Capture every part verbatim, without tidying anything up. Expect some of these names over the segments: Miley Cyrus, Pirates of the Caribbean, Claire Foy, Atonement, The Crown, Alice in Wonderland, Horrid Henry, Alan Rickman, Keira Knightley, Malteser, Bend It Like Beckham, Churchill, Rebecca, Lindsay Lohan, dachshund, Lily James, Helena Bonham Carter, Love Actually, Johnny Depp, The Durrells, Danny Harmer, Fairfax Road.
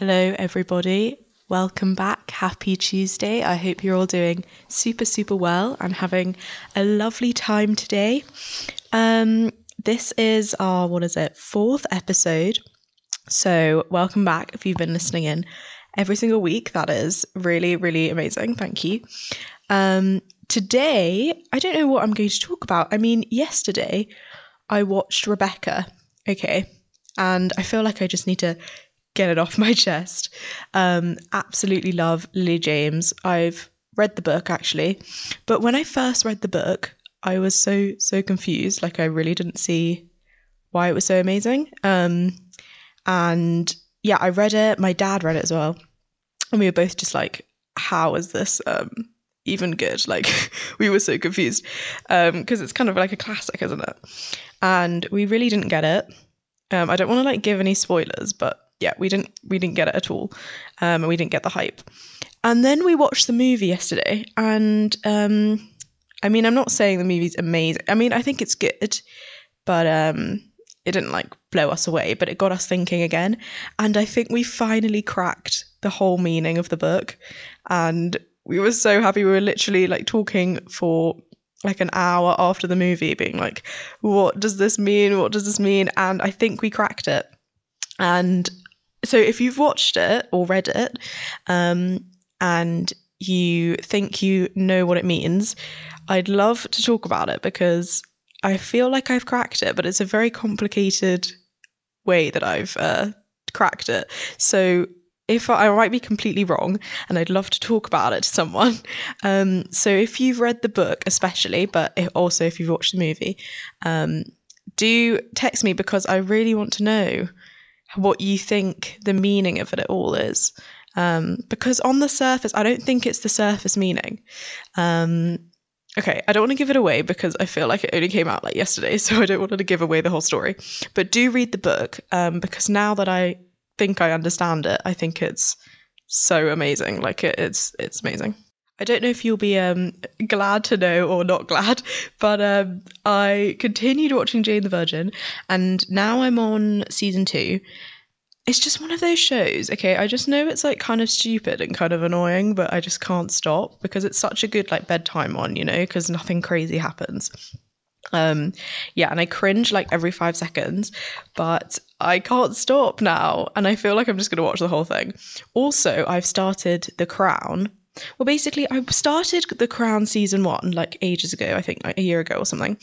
Hello everybody, welcome back, happy Tuesday. I hope you're all doing super super well and having a lovely time today. Um, this is our, what is it, fourth episode, so welcome back if you've been listening in every single week. That is really really amazing, thank you. Um, today, I don't know what I'm going to talk about. I mean, yesterday I watched Rebecca, okay, and I feel like I just need to get it off my chest. Um, absolutely love Lily James. I've read the book actually, but when I first read the book, I was so, so confused. Like I really didn't see why it was so amazing. Um, and yeah, I read it. My dad read it as well. And we were both just like, how is this um, even good? Like we were so confused um, because it's kind of like a classic, isn't it? And we really didn't get it. Um, I don't want to like give any spoilers, but yeah, we didn't we didn't get it at all, um, and we didn't get the hype. And then we watched the movie yesterday, and um, I mean, I'm not saying the movie's amazing. I mean, I think it's good, but um, it didn't like blow us away, but it got us thinking again. And I think we finally cracked the whole meaning of the book, and we were so happy. We were literally like talking for like an hour after the movie, being like, "What does this mean? What does this mean?" And I think we cracked it. And so if you've watched it or read it um, and you think you know what it means, I'd love to talk about it because I feel like I've cracked it, but it's a very complicated way that I've uh, cracked it. So if I, I might be completely wrong, and I'd love to talk about it to someone. Um, so if you've read the book especially, but also if you've watched the movie, um, do text me because I really want to know what you think the meaning of it all is. Um, because on the surface, I don't think it's the surface meaning. Um, okay, I don't want to give it away because I feel like it only came out like yesterday, so I don't want to give away the whole story. But do read the book, um, because now that I think I understand it, I think it's so amazing. Like, it, it's it's amazing. I don't know if you'll be um, glad to know or not glad, but um, I continued watching Jane the Virgin, and now I'm on season two. It's just one of those shows, okay? I just know it's like kind of stupid and kind of annoying, but I just can't stop because it's such a good like bedtime one, you know, because nothing crazy happens. Um, yeah, and I cringe like every five seconds, but I can't stop now, and I feel like I'm just going to watch the whole thing. Also, I've started The Crown. Well, basically, I started The Crown season one like ages ago, I think like a year ago or something,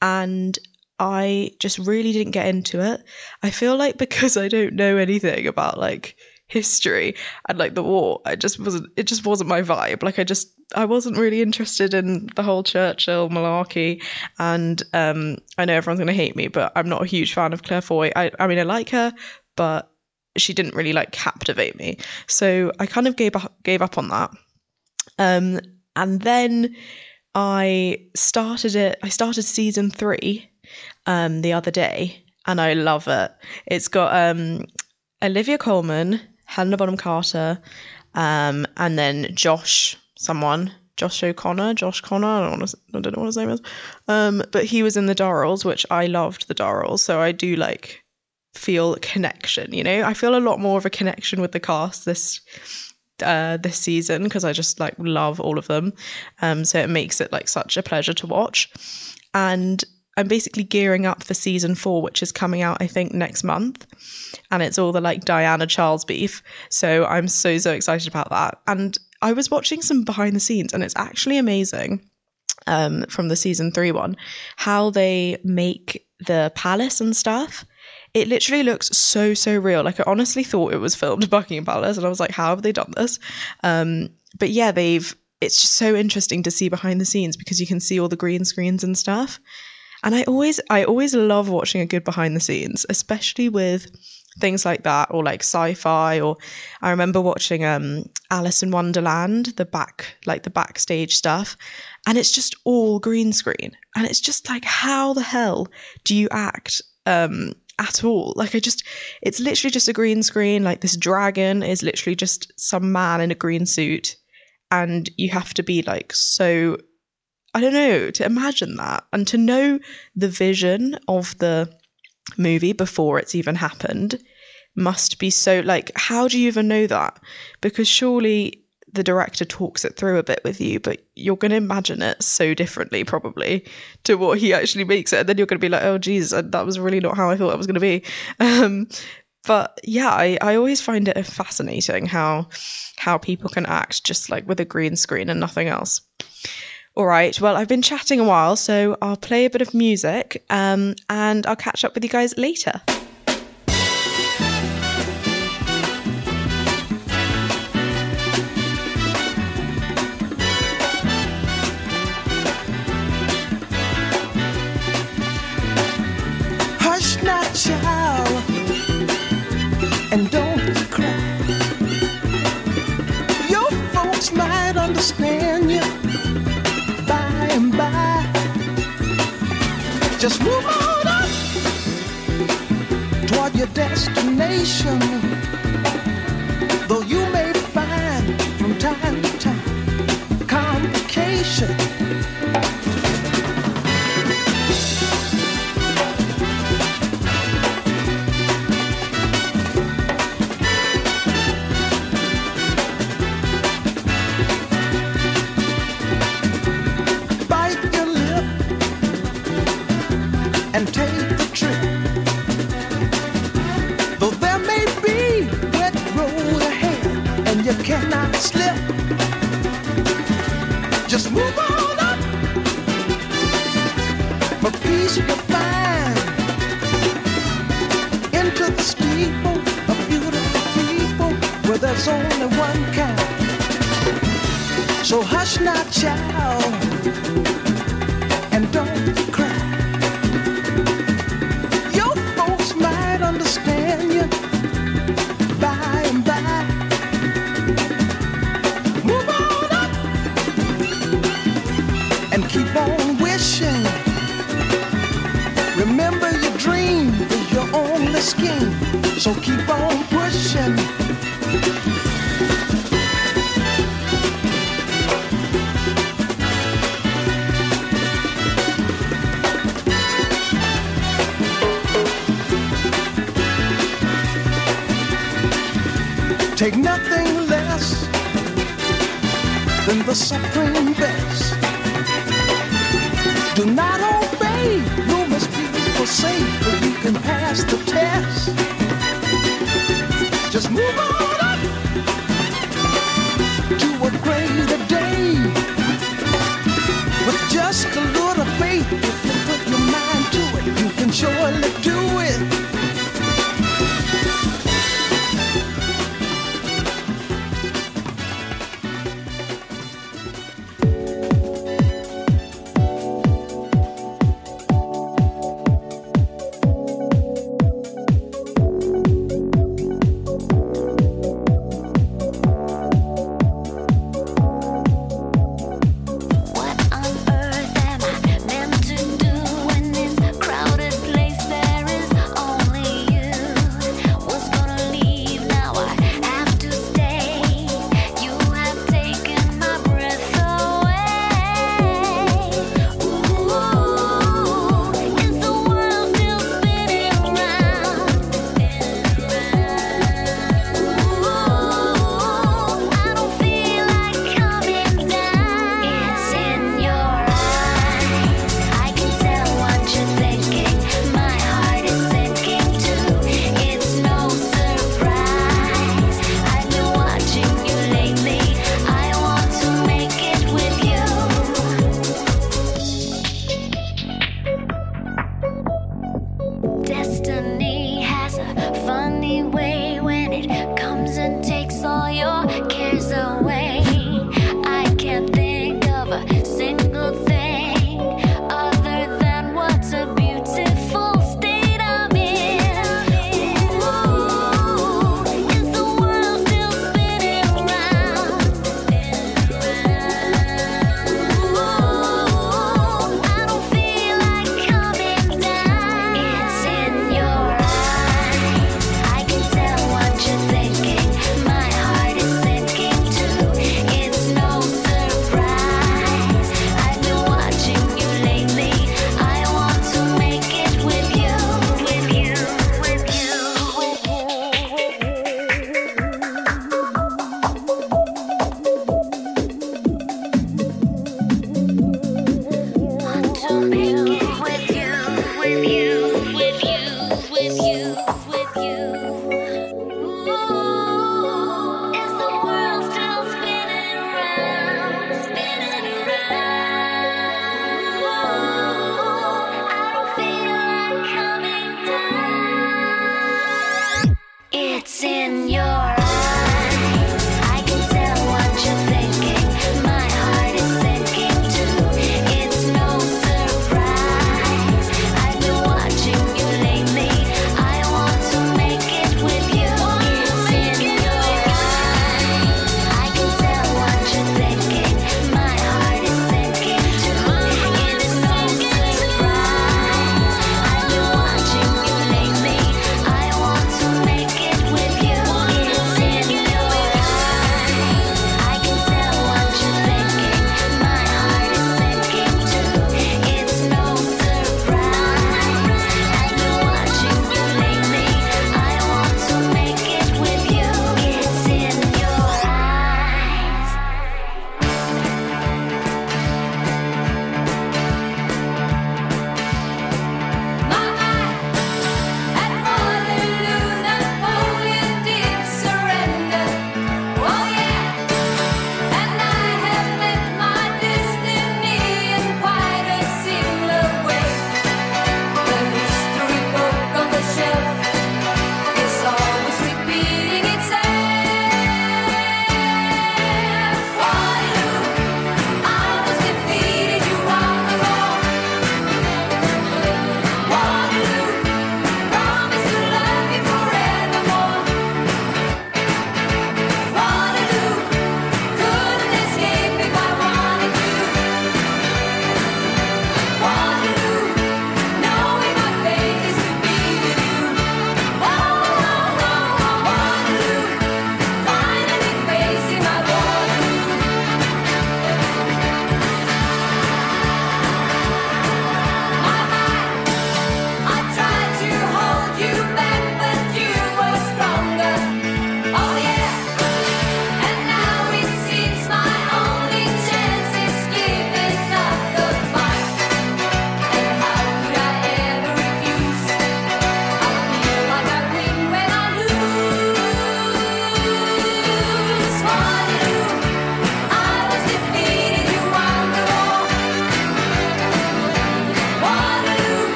and I just really didn't get into it. I feel like because I don't know anything about like history and like the war, I just wasn't, it just wasn't my vibe. Like I just, I wasn't really interested in the whole Churchill malarkey, and um, I know everyone's going to hate me, but I'm not a huge fan of Claire Foy. I, I mean, I like her, but she didn't really like captivate me. So I kind of gave up, gave up on that. Um, and then I started it, I started season three, um, the other day, and I love it. It's got, um, Olivia Coleman, Helena Bonham Carter, um, and then Josh, someone, Josh O'Connor, Josh Connor. I don't want to, I don't know what his name is. Um, but he was in The Durrells, which I loved The Durrells. So I do like feel connection, you know, I feel a lot more of a connection with the cast this, uh this season, because I just like love all of them, um so it makes it like such a pleasure to watch. And I'm basically gearing up for season four, which is coming out I think next month, and it's all the like Diana Charles beef, so I'm so so excited about that. And I was watching some behind the scenes, and it's actually amazing um from the season three one how they make the palace and stuff. It literally looks so, so real. Like, I honestly thought it was filmed at Buckingham Palace, and I was like, how have they done this? Um, but yeah, they've, it's just so interesting to see behind the scenes because you can see all the green screens and stuff. And I always, I always love watching a good behind the scenes, especially with things like that, or like sci-fi, or I remember watching um, Alice in Wonderland, the back, like the backstage stuff, and it's just all green screen. And it's just like, how the hell do you act? Um, at all. Like I just, it's literally just a green screen. Like this dragon is literally just some man in a green suit, and you have to be like, so I don't know, to imagine that and to know the vision of the movie before it's even happened, must be so, like, how do you even know that? Because surely the director talks it through a bit with you, but you're going to imagine it so differently probably to what he actually makes it. And then you're going to be like, oh, geez, that was really not how I thought it was going to be. Um, but yeah, I, I always find it fascinating how how people can act just like with a green screen and nothing else. All right, well, I've been chatting a while, so I'll play a bit of music um, and I'll catch up with you guys later. And don't cry. Your folks might understand you by and by. Just move on up toward your destination. Though you may find from time to time complications. Take nothing less than the supreme best. Do not obey, you must be forsaken, but you can pass the test. Just move on up to a greater day. With just a little faith, if you put your mind to it, you can surely do it.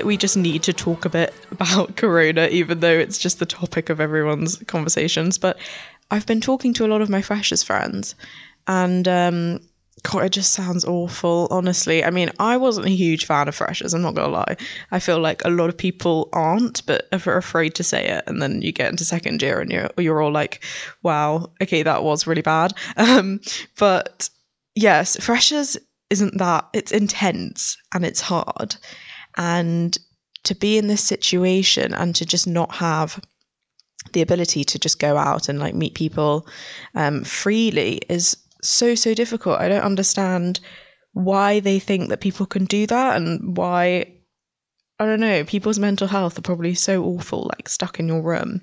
like we just need to talk a bit about corona, even though it's just the topic of everyone's conversations. But I've been talking to a lot of my freshers friends, and um, God, it just sounds awful, honestly. I mean, I wasn't a huge fan of freshers, I'm not going to lie. I feel like a lot of people aren't, but are afraid to say it. And then you get into second year and you're, you're all like, wow, okay, that was really bad. Um, but yes, freshers isn't that, it's intense and it's hard. And to be in this situation and to just not have the ability to just go out and like meet people um, freely is so, so difficult. I don't understand why they think that people can do that, and why, I don't know, people's mental health are probably so awful, like stuck in your room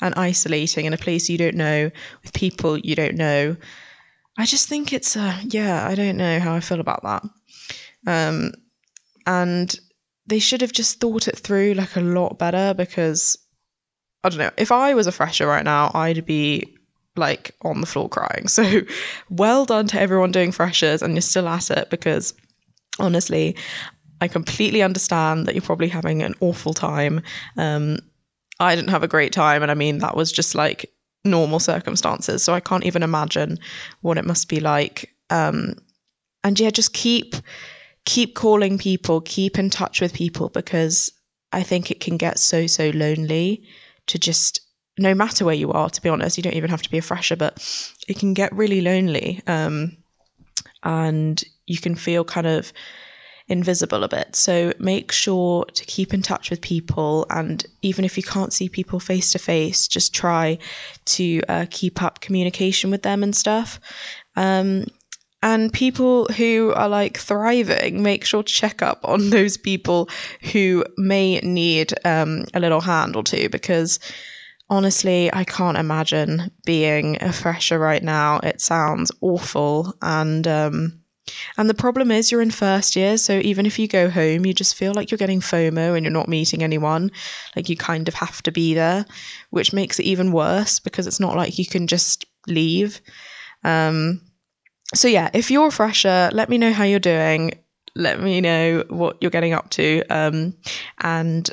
and isolating in a place you don't know with people you don't know. I just think it's, uh, yeah, I don't know how I feel about that. Um, and they should have just thought it through like a lot better, because I don't know, if I was a fresher right now, I'd be like on the floor crying. So well done to everyone doing freshers, and you're still at it, because honestly, I completely understand that you're probably having an awful time. Um, I didn't have a great time. And I mean, that was just like normal circumstances. So I can't even imagine what it must be like. Um, and yeah, just keep, keep calling people, keep in touch with people, because I think it can get so, so lonely to just, no matter where you are, to be honest. You don't even have to be a fresher, but it can get really lonely, um, and you can feel kind of invisible a bit. So make sure to keep in touch with people, and even if you can't see people face to face, just try to uh, keep up communication with them and stuff. Um, and people who are like thriving, make sure to check up on those people who may need um, a little hand or two, because honestly, I can't imagine being a fresher right now. It sounds awful. And um, and the problem is you're in first year, so even if you go home, you just feel like you're getting FOMO and you're not meeting anyone. Like you kind of have to be there, which makes it even worse, because it's not like you can just leave. Um, so yeah, if you're a fresher, let me know how you're doing. Let me know what you're getting up to. Um, and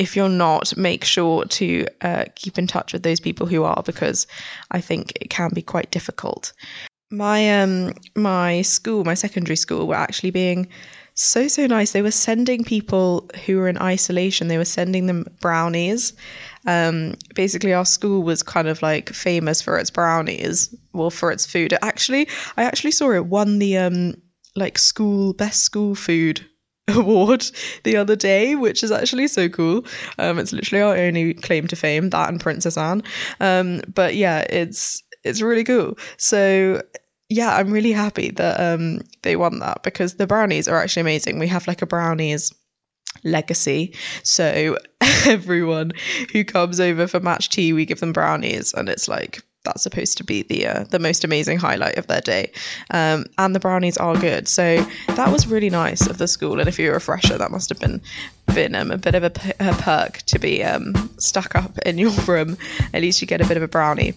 if you're not, make sure to uh, keep in touch with those people who are, because I think it can be quite difficult. My um my school, my secondary school, were actually being so, so nice. They were sending people who were in isolation, they were sending them brownies. Um, basically, our school was kind of like famous for its brownies, well, for its food. It actually, I actually saw it won the um like school best school food award the other day, which is actually so cool. Um it's literally our only claim to fame, that and Princess Anne. Um but yeah, it's it's really cool. So yeah, I'm really happy that um they won that, because the brownies are actually amazing. We have like a brownies legacy, so everyone who comes over for match tea, we give them brownies, and it's like that's supposed to be the uh, the most amazing highlight of their day. Um, and the brownies are good. So that was really nice of the school. And if you're a fresher, that must have been, been um, a bit of a, p- a perk to be um, stuck up in your room. At least you get a bit of a brownie.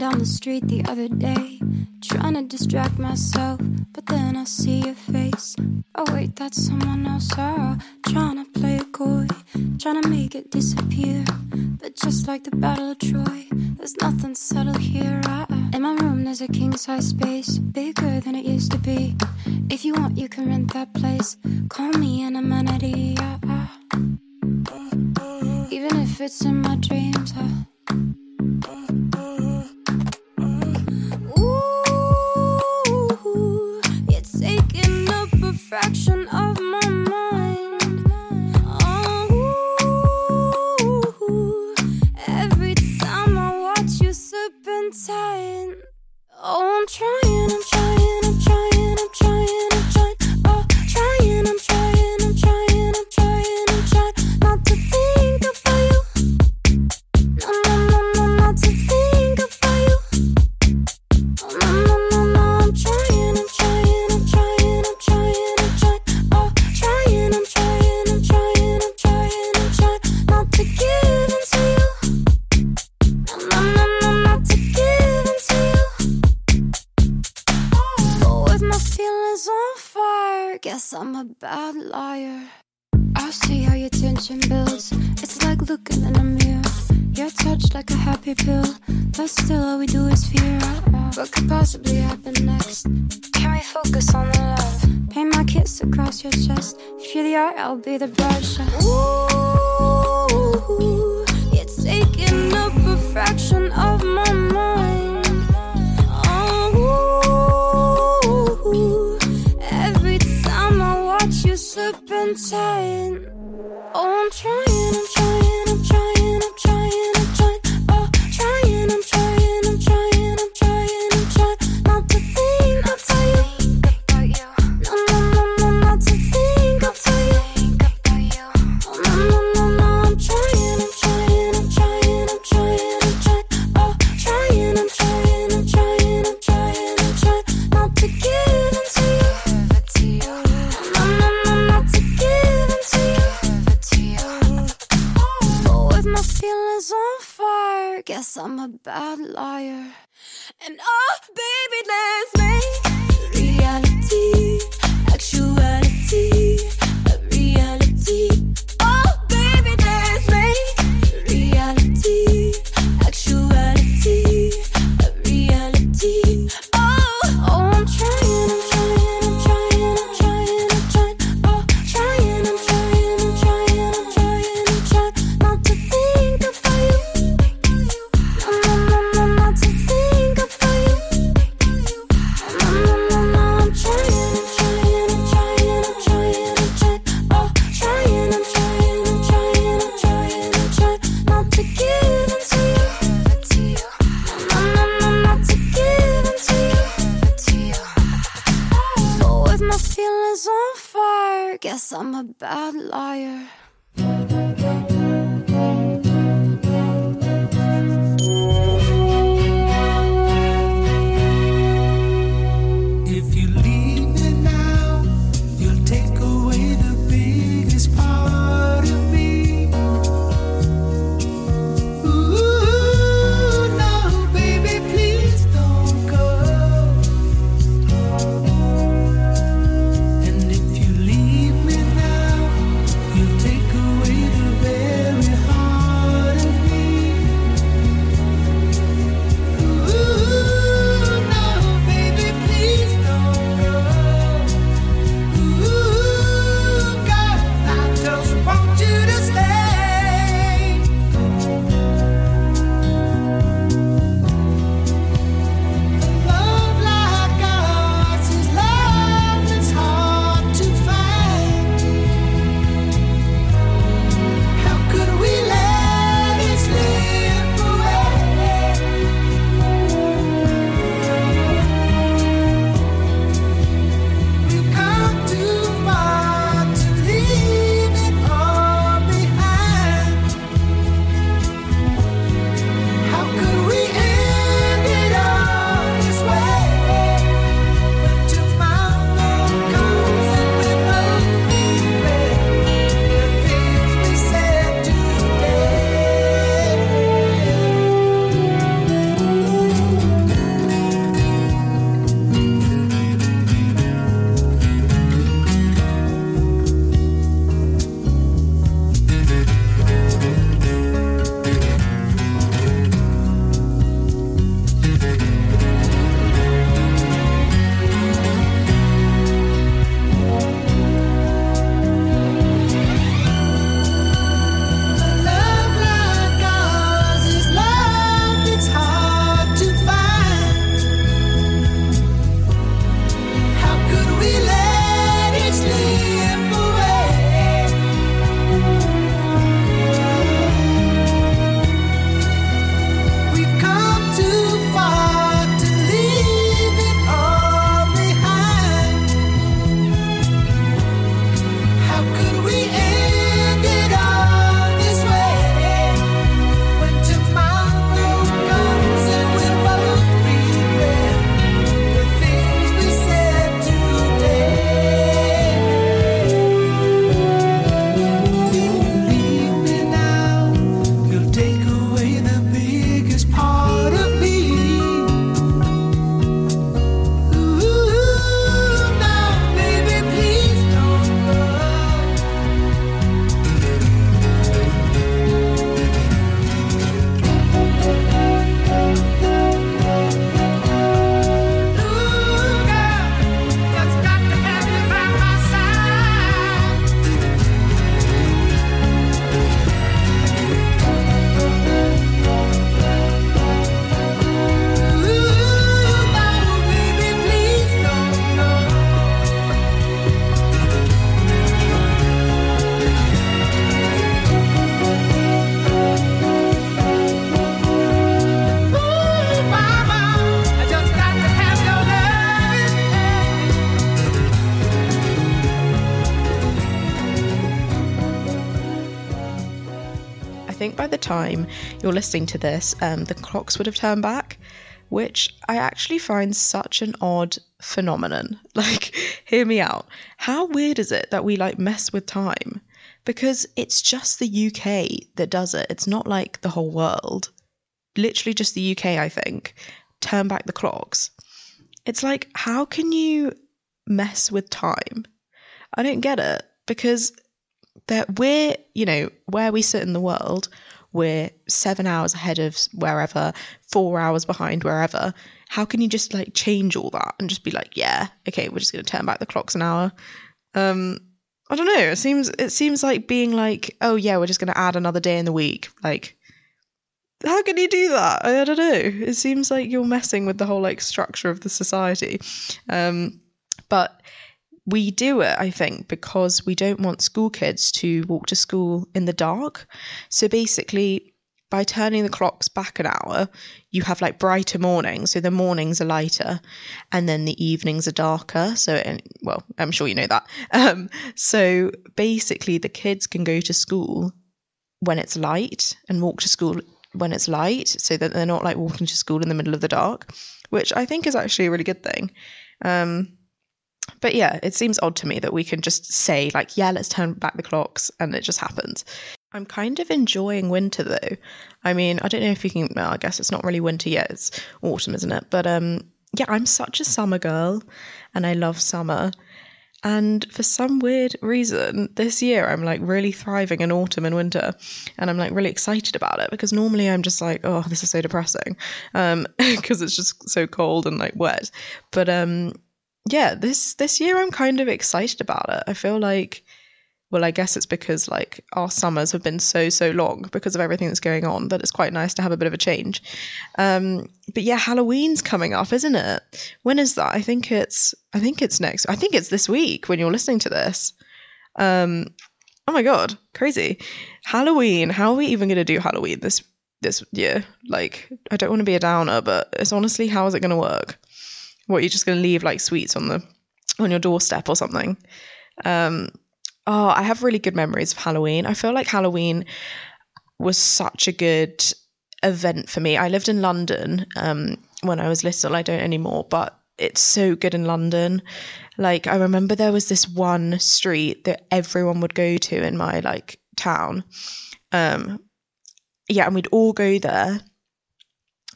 down the street the other day, trying to distract myself, but then I see your face. Oh wait, that's someone else. Oh, trying to play it coy, trying to make it disappear, but just like the Battle of Troy, there's nothing subtle here. I, I. In my room there's a king-size space, bigger than it used to be. If you want you can rent that place, call me an amenity. I, I. Even if it's in my dreams, I. Ooh, you're taking up a fraction of my mind. Oh, every time I watch you slip and tie. Oh, I'm trying, I'm trying, I'm trying, I'm trying, I'm trying. Oh, trying, I'm trying, I'm trying, I'm trying, I'm trying not to think about you. No, no, no, no, not to think about you. Oh, no, no, no, no, I'm trying, I'm trying, I'm trying, I'm trying, I'm trying. Oh, trying, I'm trying, I'm trying, I'm trying, I'm trying not to give in to you. No, no, no, no, not to give in to you. With my feelings on fire, guess I'm a bad liar. I see how your tension builds, it's like looking in a mirror. You're touched like a happy pill, but still all we do is fear. What could possibly happen next? Can we focus on the love? Paint my kiss across your chest, if you're the art, I'll be the brush. Ooh, you're taking up a fraction of my mind. Oh, every time I watch you slip and tie. Oh, I'm trying, I'm trying, I'm trying, I'm trying, I'm trying. Oh, trying, I'm trying, I'm trying, I'm trying, I'm trying not to think about you. No, no, no, no, not to think about you. Oh, no, no, no, no, I'm trying, I'm trying, I'm trying, I'm trying, I'm trying. Oh, trying, I'm trying, I'm trying, I'm trying, I'm trying not to give in to you. No, no, no, not to give in to you. With my feelings on fire, guess I'm a bad liar. And oh, baby, let's make reality, actuality, a reality. Oh, baby, let's make reality, actuality, a reality. Oh, oh, I'm trying, I'm trying, I'm trying, I'm trying, I'm trying. Oh, trying, I'm trying, I'm trying, I'm trying, I'm trying not to think about you. No, no, no, no, not to think about you. No, no, no, no, I'm trying, I'm trying, I'm trying, I'm trying, I'm trying. Oh, trying, I'm trying, I'm trying, I'm trying, I'm trying not to give in to you. No, no, no, not to give in to you. With my feelings on fire, guess I'm a bad liar. If you leave me now, you'll take away the biggest part of me. Ooh, no, baby, please don't go. And if you leave me now, you'll take time you're listening to this, um, the clocks would have turned back, which I actually find such an odd phenomenon. Like, hear me out. How weird is it that we like mess with time? Because it's just the U K that does it. It's not like the whole world. Literally just the U K, I think, turn back the clocks. It's like, how can you mess with time? I don't get it, because that we're, you know, where we sit in the world, we're seven hours ahead of wherever, four hours behind wherever. How can you just like change all that and just be like, yeah, okay, we're just going to turn back the clocks an hour? Um, I don't know. It seems, it seems like being like, oh yeah, we're just going to add another day in the week. Like, how can you do that? I don't know. It seems like you're messing with the whole like structure of the society. Um, but we do it, I think, because we don't want school kids to walk to school in the dark. So basically, by turning the clocks back an hour, you have like brighter mornings. So the mornings are lighter and then the evenings are darker. So, and, well, I'm sure you know that. Um, so basically, the kids can go to school when it's light and walk to school when it's light, so that they're not like walking to school in the middle of the dark, which I think is actually a really good thing. Um, But yeah, it seems odd to me that we can just say like, yeah, let's turn back the clocks, and it just happens. I'm kind of enjoying winter though. I mean, I don't know if you can, well, I guess it's not really winter yet. It's autumn, isn't it? But um, yeah, I'm such a summer girl and I love summer. And for some weird reason, this year I'm like really thriving in autumn and winter, and I'm like really excited about it, because normally I'm just like, oh, this is so depressing, um, because it's just so cold and like wet. But um, yeah, this this year I'm kind of excited about it. I feel like, well, I guess it's because like our summers have been so, so long because of everything that's going on, that it's quite nice to have a bit of a change. Um, but yeah, Halloween's coming up, isn't it? When is that? I think it's, I think it's next. I think it's this week when you're listening to this. Um, oh my God, crazy. Halloween. How are we even going to do Halloween this, this year? Like, I don't want to be a downer, but it's honestly, how is it going to work? What, you're just going to leave like sweets on the on your doorstep or something? Um, oh, I have really good memories of Halloween. I feel like Halloween was such a good event for me. I lived in London um, when I was little. I don't anymore, but it's so good in London. Like, I remember there was this one street that everyone would go to in my like town. Um, yeah, and we'd all go there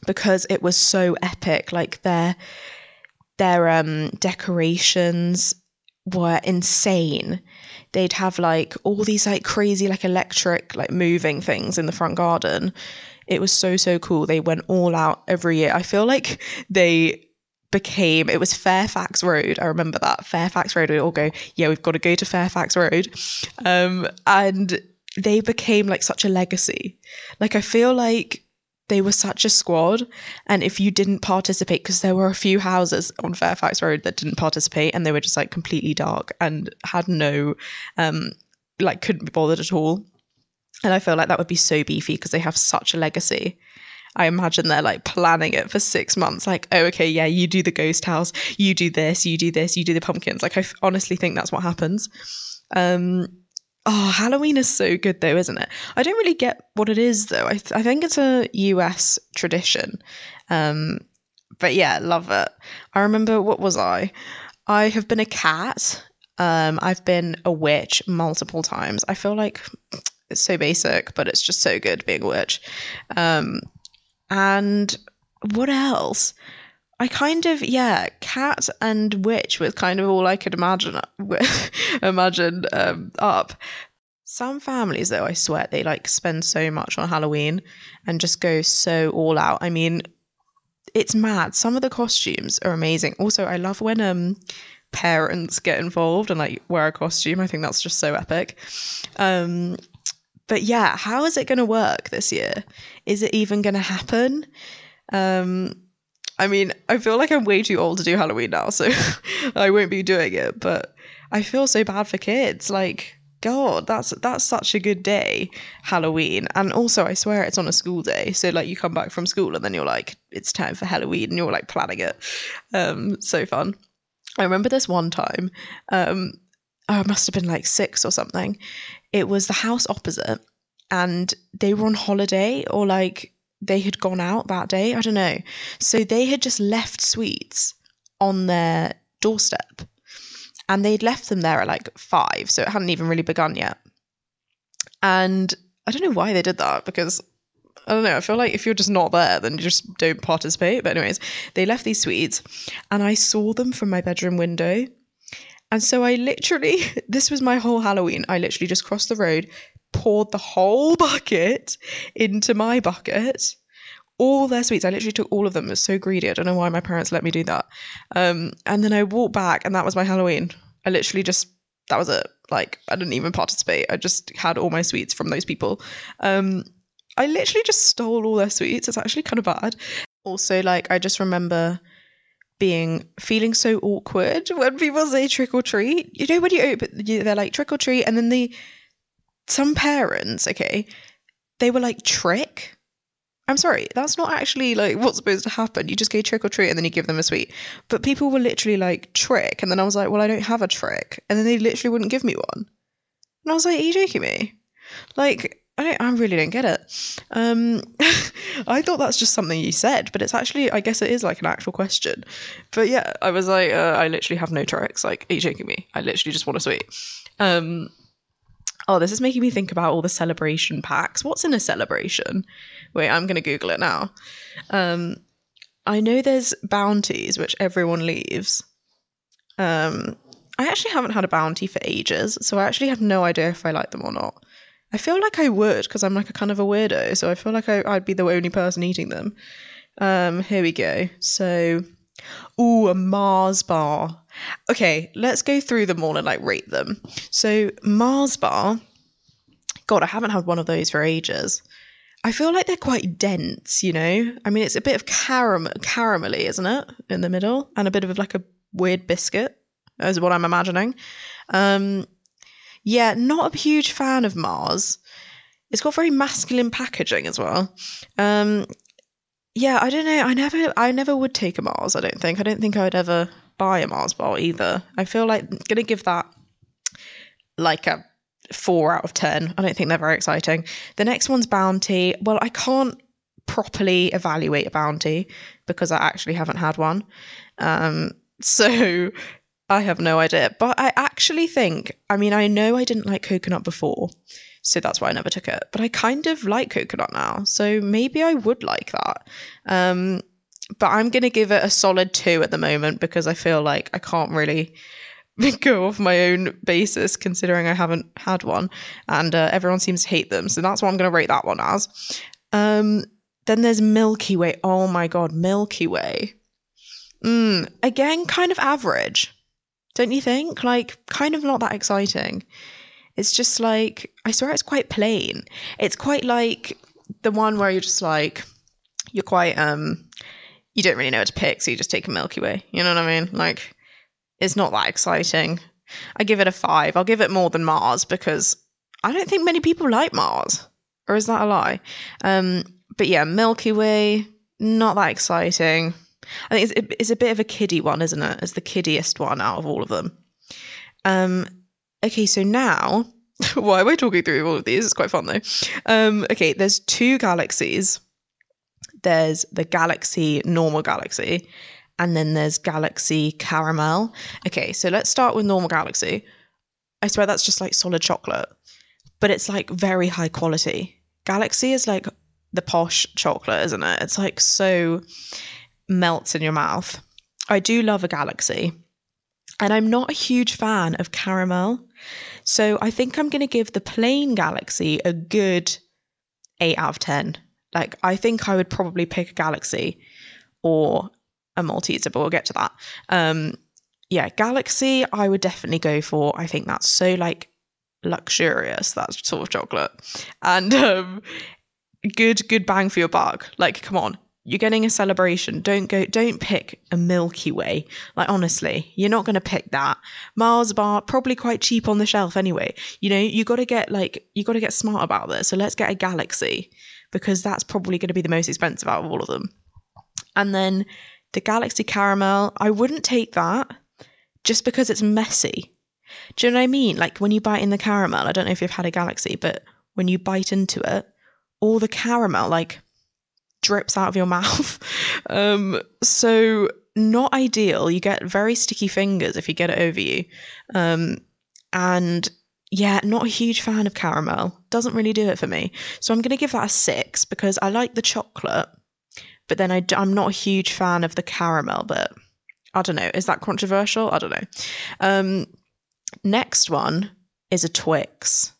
because it was so epic. Like, there... Their um, decorations were insane. They'd have like all these like crazy like electric like moving things in the front garden. It was so, so cool. They went all out every year. I feel like they became, it was Fairfax Road. I remember that. Fairfax Road. We'd all go, yeah, we've got to go to Fairfax Road. Um, and they became like such a legacy. Like, I feel like they were such a squad, and if you didn't participate, because there were a few houses on Fairfax Road that didn't participate, and they were just like completely dark and had no, um, like couldn't be bothered at all. And I feel like that would be so beefy because they have such a legacy. I imagine they're like planning it for six months. Like, oh, okay, yeah, you do the ghost house, you do this, you do this, you do the pumpkins. Like, I f- honestly think that's what happens. Um, Oh, Halloween is so good though, isn't it? I don't really get what it is though. I th- I think it's a U S tradition. Um, but yeah, love it. I remember, what was I? I have been a cat. Um, I've been a witch multiple times. I feel like it's so basic, but it's just so good being a witch. Um, and what else? I kind of, yeah, cat and witch was kind of all I could imagine imagine um, up. Some families, though, I swear, they like spend so much on Halloween and just go so all out. I mean, it's mad. Some of the costumes are amazing. Also, I love when um parents get involved and like wear a costume. I think that's just so epic. Um, but yeah, how is it going to work this year? Is it even going to happen? Um I mean, I feel like I'm way too old to do Halloween now, so I won't be doing it, but I feel so bad for kids. Like, God, that's that's such a good day, Halloween. And also, I swear it's on a school day. So, like, you come back from school and then you're like, it's time for Halloween, and you're, like, planning it. Um, so fun. I remember this one time. Um, oh, I must have been, like, six or something. It was the house opposite. and they were on holiday, or like they had gone out that day. I don't know. So they had just left sweets on their doorstep, and they'd left them there at like five. So it hadn't even really begun yet. And I don't know why they did that, because I don't know. I feel like if you're just not there, then you just don't participate. But anyways, they left these sweets and I saw them from my bedroom window. And so I literally, this was my whole Halloween. I literally just crossed the road, poured the whole bucket into my bucket, all their sweets. I literally took all of them. It was so greedy. I don't know why my parents let me do that. Um, and then I walked back and that was my Halloween. I literally just, that was it. Like, I didn't even participate. I just had all my sweets from those people. Um, I literally just stole all their sweets. It's actually kind of bad. Also, like, I just remember being, feeling so awkward when people say trick or treat. You know, when you open, they're like trick or treat. And then the, some parents, okay, they were like trick. I'm sorry, that's not actually like what's supposed to happen. You just go trick or treat and then you give them a sweet. But people were literally like trick. And then I was like, well, I don't have a trick. And then they literally wouldn't give me one. And I was like, are you joking me? Like, I don't, I really don't get it. Um, I thought that's just something you said, but it's actually, I guess it is like an actual question. But yeah, I was like, uh, I literally have no tricks. Like, are you joking me? I literally just want a sweet. Um, oh, this is making me think about all the celebration packs. What's in a celebration? Wait, I'm going to Google it now. Um, I know there's bounties, which everyone leaves. Um, I actually haven't had a bounty for ages, so I actually have no idea if I like them or not. I feel like I would, because I'm like a kind of a weirdo, so I feel like I, I'd be the only person eating them. Um, here we go. So, ooh, a Mars bar. Okay, let's go through them all and like rate them. So Mars bar, God, I haven't had one of those for ages. I feel like they're quite dense, you know? I mean, it's a bit of caram- caramelly, isn't it? In the middle, and a bit of like a weird biscuit, is what I'm imagining. Um... Yeah, not a huge fan of Mars. It's got very masculine packaging as well. Um, yeah, I don't know. I never I never would take a Mars, I don't think. I don't think I would ever buy a Mars bar either. I feel like I'm going to give that like a four out of ten. I don't think they're very exciting. The next one's Bounty. Well, I can't properly evaluate a Bounty because I actually haven't had one. Um, so... I have no idea, but I actually think, I mean, I know I didn't like coconut before, so that's why I never took it, but I kind of like coconut now, so maybe I would like that. Um, but I'm going to give it a solid two at the moment because I feel like I can't really go off my own basis considering I haven't had one, and uh, everyone seems to hate them, so that's what I'm going to rate that one as. Um, then there's Milky Way. Oh my God, Milky Way. Mm, again, kind of average. Don't you think? Like, kind of not that exciting. It's just like, I swear it's quite plain. It's quite like the one where you're just like, you're quite, um, you don't really know what to pick, so you just take a Milky Way. You know what I mean? Like, it's not that exciting. I give it a five. I'll give it more than Mars because I don't think many people like Mars. Or is that a lie? Um, but yeah, Milky Way, not that exciting. I think it's, it's a bit of a kiddie one, isn't it? It's the kiddiest one out of all of them. Um, okay, so now, why am I talking through all of these? It's quite fun though. Um, okay, there's two galaxies. There's the galaxy, normal galaxy, and then there's galaxy caramel. Okay, so let's start with normal galaxy. I swear that's just like solid chocolate, but it's like very high quality. Galaxy is like the posh chocolate, isn't it? It's like so... melts in your mouth. I do love a galaxy, and I'm not a huge fan of caramel, so I think I'm going to give the plain galaxy a good eight out of ten. Like, I think I would probably pick a galaxy or a Malteser, but we'll get to that. Um, yeah, galaxy I would definitely go for. I think that's so like luxurious, that sort of chocolate, and um, good good bang for your buck. Like, come on. You're getting a celebration. Don't go, don't pick a Milky Way. Like, honestly, you're not going to pick that. Mars bar, probably quite cheap on the shelf anyway. You know, you got to get like, you got to get smart about this. So let's get a galaxy because that's probably going to be the most expensive out of all of them. And then the galaxy caramel, I wouldn't take that just because it's messy. Do you know what I mean? Like when you bite in the caramel, I don't know if you've had a galaxy, but when you bite into it, all the caramel like drips out of your mouth. Um, so not ideal. You get very sticky fingers if you get it over you. Um, and yeah, not a huge fan of caramel. Doesn't really do it for me. So I'm going to give that a six because I like the chocolate, but then I, I'm not a huge fan of the caramel bit. I don't know. Is that controversial? I don't know. Um, next one is a Twix.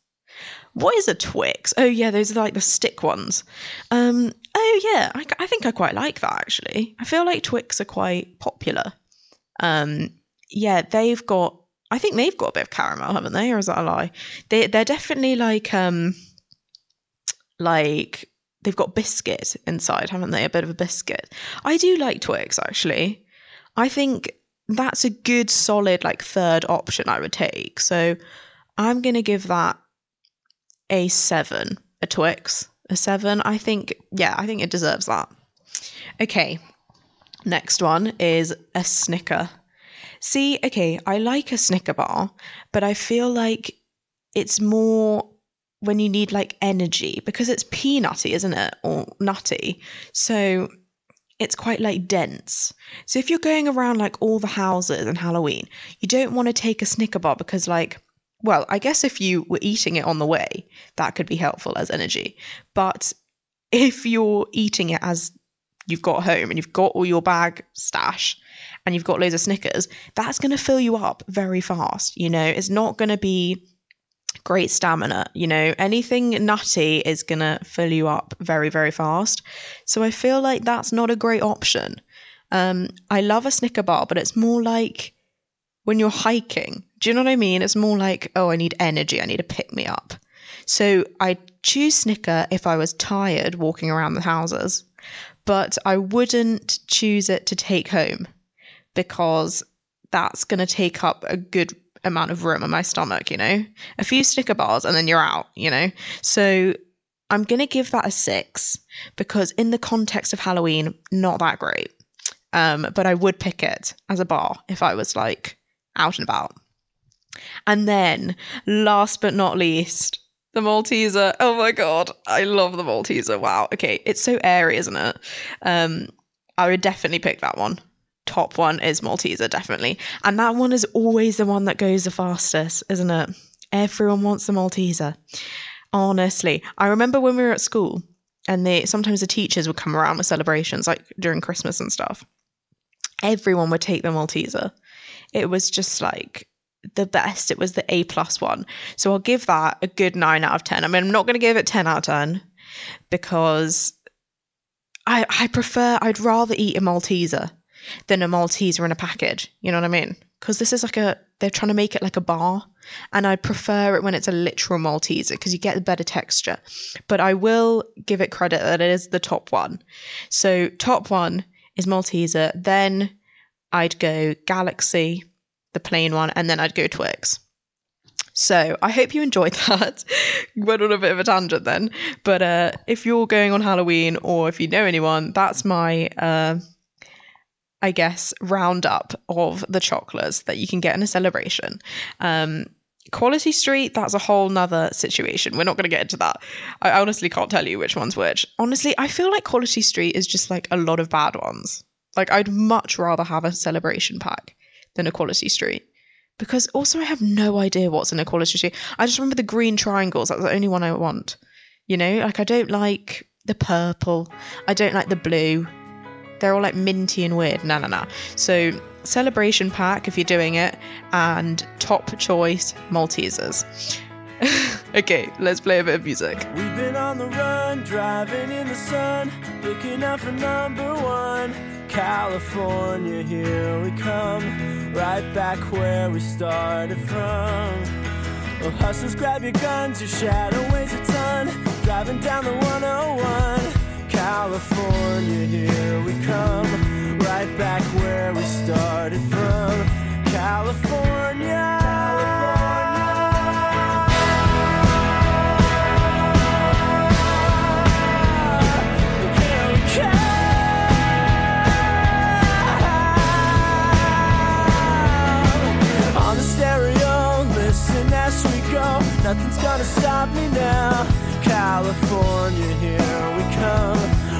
What is a Twix? Oh, yeah, those are like the stick ones. Um, oh, yeah, I, I think I quite like that, actually. I feel like Twix are quite popular. Um, yeah, they've got... I think they've got a bit of caramel, haven't they? Or is that a lie? They, they're definitely like... um, like... They've got biscuit inside, haven't they? A bit of a biscuit. I do like Twix, actually. I think that's a good, solid, like, third option I would take. So I'm going to give that a seven. A Twix. A seven. I think, yeah, I think it deserves that. Okay. Next one is a Snicker. See, okay, I like a Snicker bar, but I feel like it's more... when you need like energy, because it's peanutty, isn't it? Or nutty. So it's quite like dense. So if you're going around like all the houses on Halloween, you don't want to take a Snicker bar because like, well, I guess if you were eating it on the way, that could be helpful as energy. But if you're eating it as you've got home and you've got all your bag stash and you've got loads of Snickers, that's going to fill you up very fast. You know, it's not going to be great stamina, you know, anything nutty is gonna fill you up very, very fast. So I feel like that's not a great option. Um, I love a Snicker bar, but it's more like when you're hiking. Do you know what I mean? It's more like, oh, I need energy. I need a pick me up. So I choose Snicker if I was tired walking around the houses, but I wouldn't choose it to take home because that's gonna take up a good amount of room in my stomach, you know, a few Snicker bars and then you're out, you know. So I'm going to give that a six because in the context of Halloween, not that great. Um, but I would pick it as a bar if I was like out and about. And then last but not least, the Malteser. Oh my God. I love the Malteser. Wow. Okay. It's so airy, isn't it? Um, I would definitely pick that one. Top one is Malteser, definitely. And that one is always the one that goes the fastest, isn't it? Everyone wants the Malteser. Honestly. I remember when we were at school and they sometimes the teachers would come around with celebrations, like during Christmas and stuff. Everyone would take the Malteser. It was just like the best. It was the A plus one. So I'll give that a good nine out of ten. I mean, I'm not going to give it ten out of ten because I, I prefer, I'd rather eat a Malteser than a Malteser in a package, you know what I mean? Because this is like a, they're trying to make it like a bar, and I prefer it when it's a literal Malteser because you get the better texture. But I will give it credit that it is the top one. So top one is Malteser, then I'd go Galaxy, the plain one, and then I'd go Twix. So I hope you enjoyed that. Went on a bit of a tangent then, but uh, if you're going on Halloween or if you know anyone, that's my... Uh, I guess, roundup of the chocolates that you can get in a celebration. Um, Quality Street, that's a whole nother situation. We're not going to get into that. I honestly can't tell you which one's which. Honestly, I feel like Quality Street is just like a lot of bad ones. Like I'd much rather have a celebration pack than a Quality Street because also I have no idea what's in a Quality Street. I just remember the green triangles. That's the only one I want. You know, like I don't like the purple. I don't like the blue. They're all like minty and weird. Nah, nah, nah. So celebration pack if you're doing it, and top choice Maltesers. Okay, let's play a bit of music. We've been on the run, driving in the sun, looking out for number one. California, here we come, right back where we started from. Well, hustlers, grab your guns, your shadow weighs a ton, driving down the one oh one. California, here we come, right back where we started from. California, California, here we come. On the stereo, listen as we go, nothing's gonna stop me now. California, here we come,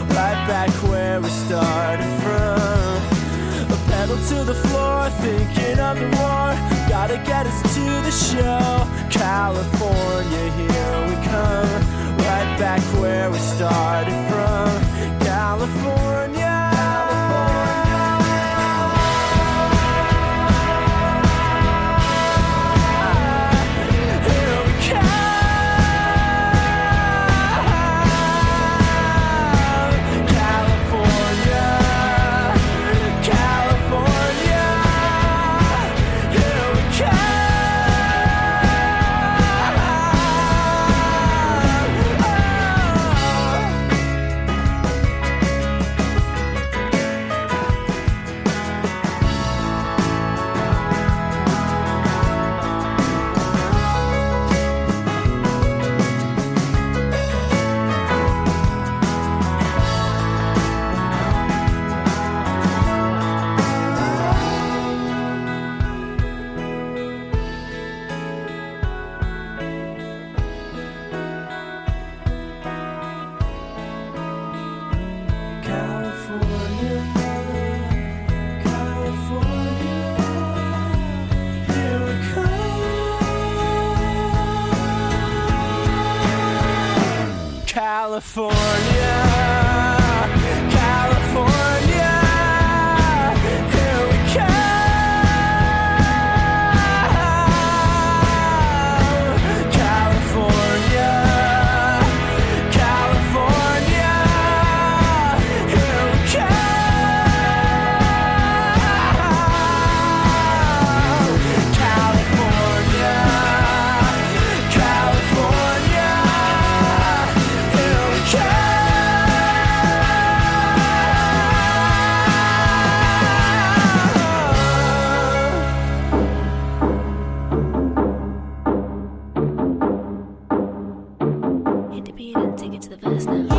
right back where we started from. A pedal to the floor, thinking of the war, gotta get us to the show. California, here we come, right back where we started from. California. Believe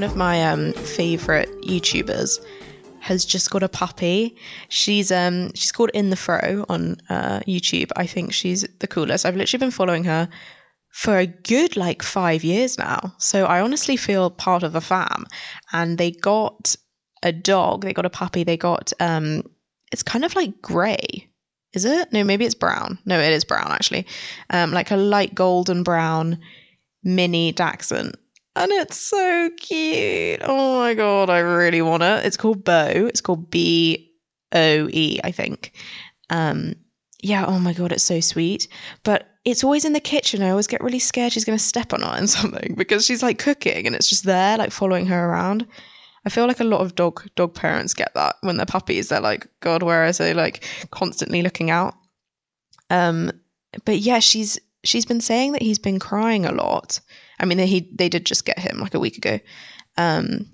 one of my um favorite YouTubers has just got a puppy. She's um she's called In The Fro on uh YouTube. I think she's the coolest. I've literally been following her for a good like five years now. So I honestly feel part of a fam. And they got a dog, they got a puppy, they got um it's kind of like grey. Is it? No, maybe it's brown. No, it is brown actually. Um like a light golden brown mini dachshund. And it's so cute. Oh my God, I really want it. It's called Bo. It's called B O E, I think. Um, yeah, oh my God, it's so sweet. But it's always in the kitchen. I always get really scared she's going to step on it or something because she's like cooking and it's just there, like following her around. I feel like a lot of dog dog parents get that when they're puppies. They're like, God, where is they? Like constantly looking out. Um, but yeah, she's she's been saying that he's been crying a lot. I mean, he they did just get him like a week ago. Um,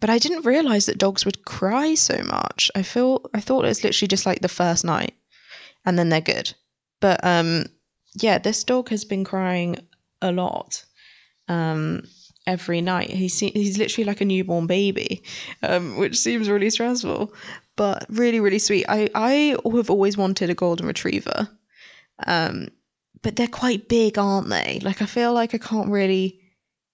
but I didn't realize that dogs would cry so much. I feel I thought it was literally just like the first night and then they're good. But um, yeah, this dog has been crying a lot um, every night. He's, he's literally like a newborn baby, um, which seems really stressful, but really, really sweet. I, I have always wanted a golden retriever. Um But they're quite big, aren't they? Like, I feel like I can't really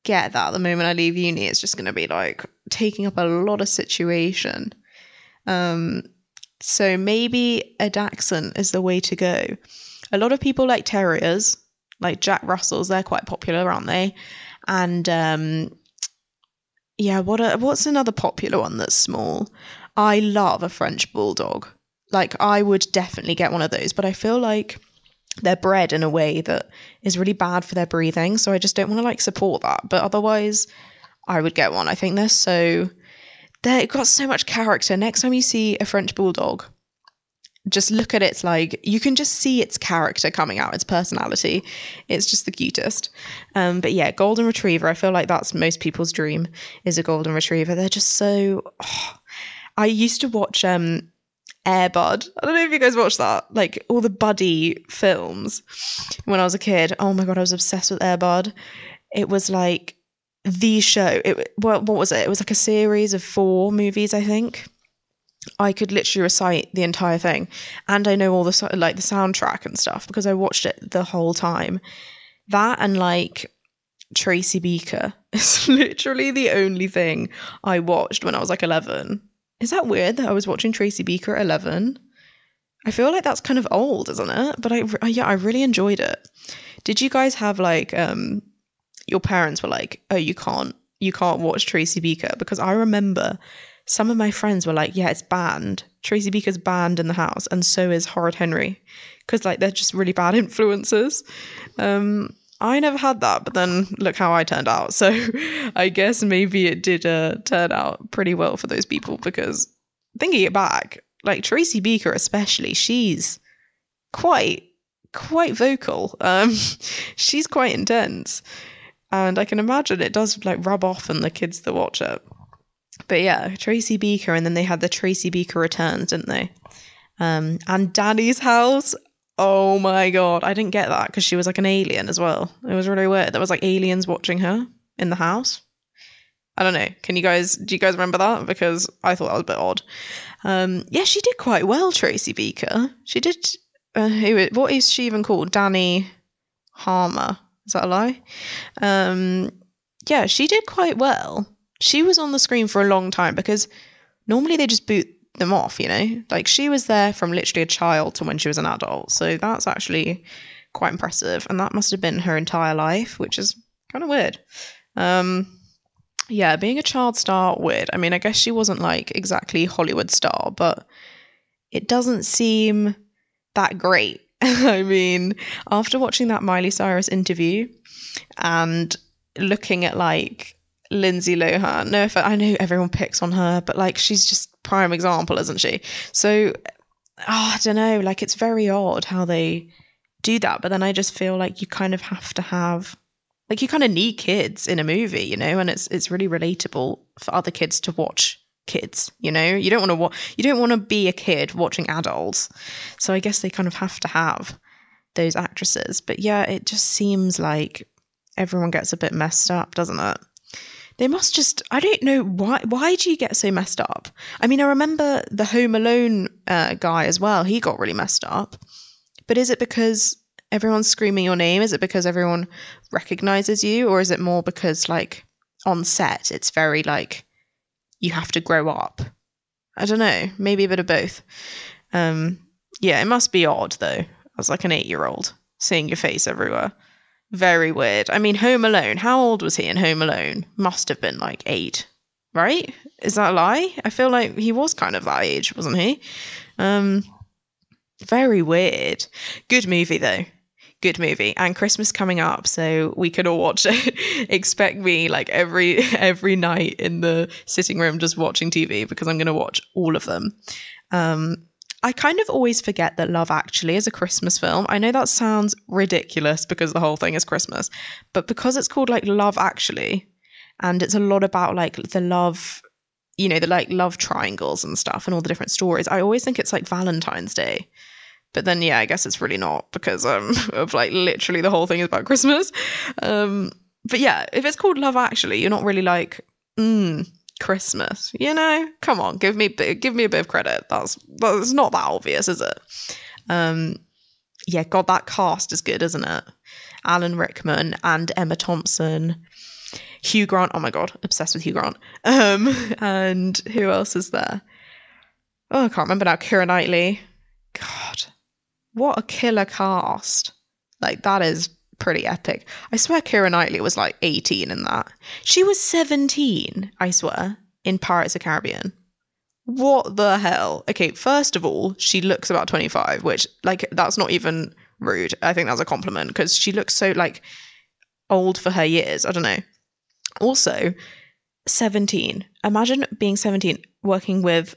get that. The moment I leave uni, it's just going to be, like, taking up a lot of situation. Um, so maybe a dachshund is the way to go. A lot of people like terriers, like Jack Russells. They're quite popular, aren't they? And, um, yeah, what a, what's another popular one that's small? I love a French bulldog. Like, I would definitely get one of those. But I feel like they're bred in a way that is really bad for their breathing. So I just don't want to like support that. But otherwise I would get one. I think they're so, they've got so much character. Next time you see a French bulldog, just look at its like, you can just see its character coming out, its personality. It's just the cutest. Um, but yeah, golden retriever. I feel like that's most people's dream is a golden retriever. They're just so, oh. I used to watch, um, Air Bud. I don't know if you guys watch that. Like all the buddy films when I was a kid. Oh my God, I was obsessed with Air Bud. It was like the show. It well, what was it? It was like a series of four movies, I think. I could literally recite the entire thing, and I know all the like the soundtrack and stuff because I watched it the whole time. That and like Tracy Beaker is literally the only thing I watched when I was like eleven. Is that weird that I was watching Tracy Beaker at eleven? I feel like that's kind of old, isn't it? But I, yeah, I really enjoyed it. Did you guys have like, um, your parents were like, oh, you can't, you can't watch Tracy Beaker? Because I remember some of my friends were like, yeah, it's banned. Tracy Beaker's banned in the house. And so is Horrid Henry. Cause like, they're just really bad influences. Um, I never had that, but then look how I turned out. So I guess maybe it did uh, turn out pretty well for those people because thinking it back, like Tracy Beaker especially, she's quite, quite vocal. Um, she's quite intense. And I can imagine it does like rub off on the kids that watch it. But yeah, Tracy Beaker, and then they had the Tracy Beaker Returns, didn't they? Um, and Danny's House. Oh my God, I didn't get that because she was like an alien as well. It was really weird. There was like aliens watching her in the house. I don't know. Can you guys, do you guys remember that? Because I thought that was a bit odd. Um, yeah, she did quite well, Tracy Beaker. She did, uh, who, what is she even called? Danny Harmer. Is that a lie? Um, yeah, she did quite well. She was on the screen for a long time because normally they just boot them off, you know, like she was there from literally a child to when she was an adult, so that's actually quite impressive, and that must have been her entire life, which is kind of weird. Um yeah, being a child star, weird. I mean, I guess she wasn't like exactly Hollywood star, but it doesn't seem that great. I mean, after watching that Miley Cyrus interview and looking at like Lindsay Lohan, no, if I, I know everyone picks on her, but like she's just prime example, isn't she? So oh, I don't know, like it's very odd how they do that, but then I just feel like you kind of have to have like you kind of need kids in a movie, you know, and it's it's really relatable for other kids to watch kids, you know. You don't want to wa- you don't want to be a kid watching adults, so I guess they kind of have to have those actresses. But yeah, it just seems like everyone gets a bit messed up, doesn't it? they must just, I don't know, why Why do you get so messed up? I mean, I remember the Home Alone uh, guy as well. He got really messed up. But is it because everyone's screaming your name? Is it because everyone recognises you? Or is it more because, like, on set, it's very, like, you have to grow up? I don't know. Maybe a bit of both. Um, yeah, it must be odd, though, as, like, an eight-year-old, seeing your face everywhere. Very weird. I mean, Home Alone. How old was he in Home Alone? Must have been like eight, right? Is that a lie? I feel like he was kind of that age, wasn't he? Um, very weird. Good movie, though. Good movie. And Christmas coming up, so we could all watch it. Expect me like every every night in the sitting room just watching T V, because I'm going to watch all of them. Um I kind of always forget that Love Actually is a Christmas film. I know that sounds ridiculous because the whole thing is Christmas, but because it's called like Love Actually, and it's a lot about like the love, you know, the like love triangles and stuff and all the different stories, I always think it's like Valentine's Day. But then, yeah, I guess it's really not, because um, of like literally the whole thing is about Christmas. Um, but yeah, if it's called Love Actually, you're not really like, mm, Christmas, you know, come on, give me give me a bit of credit. That's that's not that obvious, is it? Um, yeah, God, that cast is good, isn't it? Alan Rickman and Emma Thompson, Hugh Grant. Oh my God, obsessed with Hugh Grant. Um, and who else is there? Oh, I can't remember now. Keira Knightley. God, what a killer cast! Like, that is pretty epic. I swear Keira Knightley was like eighteen in that. She was seventeen, I swear, in Pirates of the Caribbean. What the hell? Okay, first of all, she looks about twenty-five, which, like, that's not even rude. I think that's a compliment, because she looks so, like, old for her years. I don't know. Also, seventeen. Imagine being seventeen, working with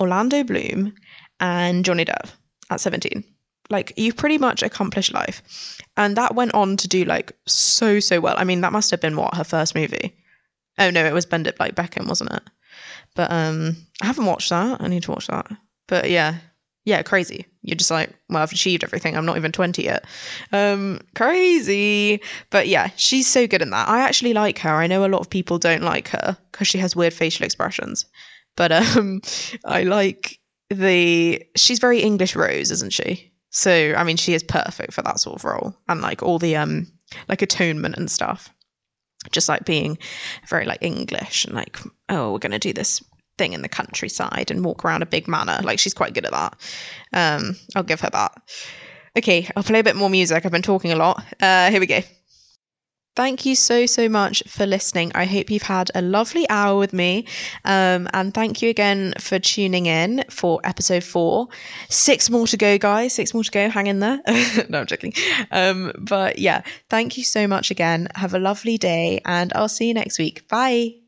Orlando Bloom and Johnny Depp at seventeen. Like, you've pretty much accomplished life. And that went on to do, like, so, so well. I mean, that must have been, what, her first movie? Oh, no, it was Bend It Like Beckham, wasn't it? But um, I haven't watched that. I need to watch that. But, yeah. Yeah, crazy. You're just like, well, I've achieved everything. I'm not even twenty yet. Um, crazy. But, yeah, she's so good in that. I actually like her. I know a lot of people don't like her because she has weird facial expressions. But um, I like the... She's very English Rose, isn't she? So, I mean, she is perfect for that sort of role, and like all the, um, like Atonement and stuff, just like being very like English and like, oh, we're going to do this thing in the countryside and walk around a big manor. Like, she's quite good at that. Um, I'll give her that. Okay. I'll play a bit more music. I've been talking a lot. Uh, here we go. Thank you so, so much for listening. I hope you've had a lovely hour with me. Um, and thank you again for tuning in for episode four. Six more to go, guys. Six more to go. Hang in there. No, I'm joking. Um, but yeah, thank you so much again. Have a lovely day, and I'll see you next week. Bye.